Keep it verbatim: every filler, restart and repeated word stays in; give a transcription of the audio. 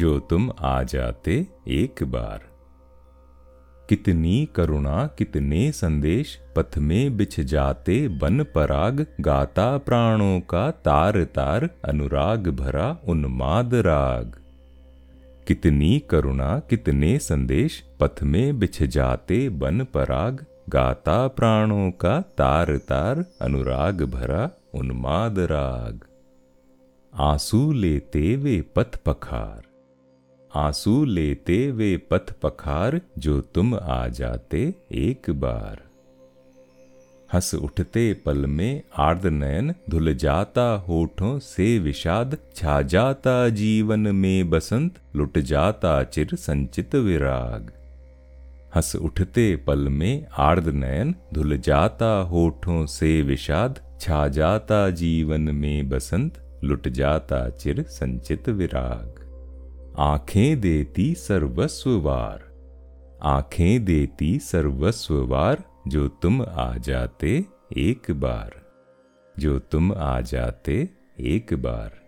जो तुम आ जाते एक बार। कितनी करुणा कितने संदेश पथ में बिछ जाते, वन पराग गाता प्राणों का तार तार अनुराग भरा उन्माद राग। कितनी करुणा कितने संदेश पथ में बिछ जाते, वन पराग गाता प्राणों का तार तार अनुराग भरा उन्माद राग। आंसू लेते वे पथ पखार, आंसू लेते वे पथ पखार, जो तुम आ जाते एक बार। हंस उठते पल में आर्द्र नयन, धुल जाता होठों से विषाद, छा जाता जीवन में बसंत, लुट जाता चिर संचित विराग। हंस उठते पल में आर्द्र नयन, धुल जाता होठों से विषाद, छा जाता जीवन में बसंत, लुट जाता चिर संचित विराग। आंखें देती सर्वस्व वार, आंखें देती सर्वस्व वार, जो तुम आ जाते एक बार, जो तुम आ जाते एक बार।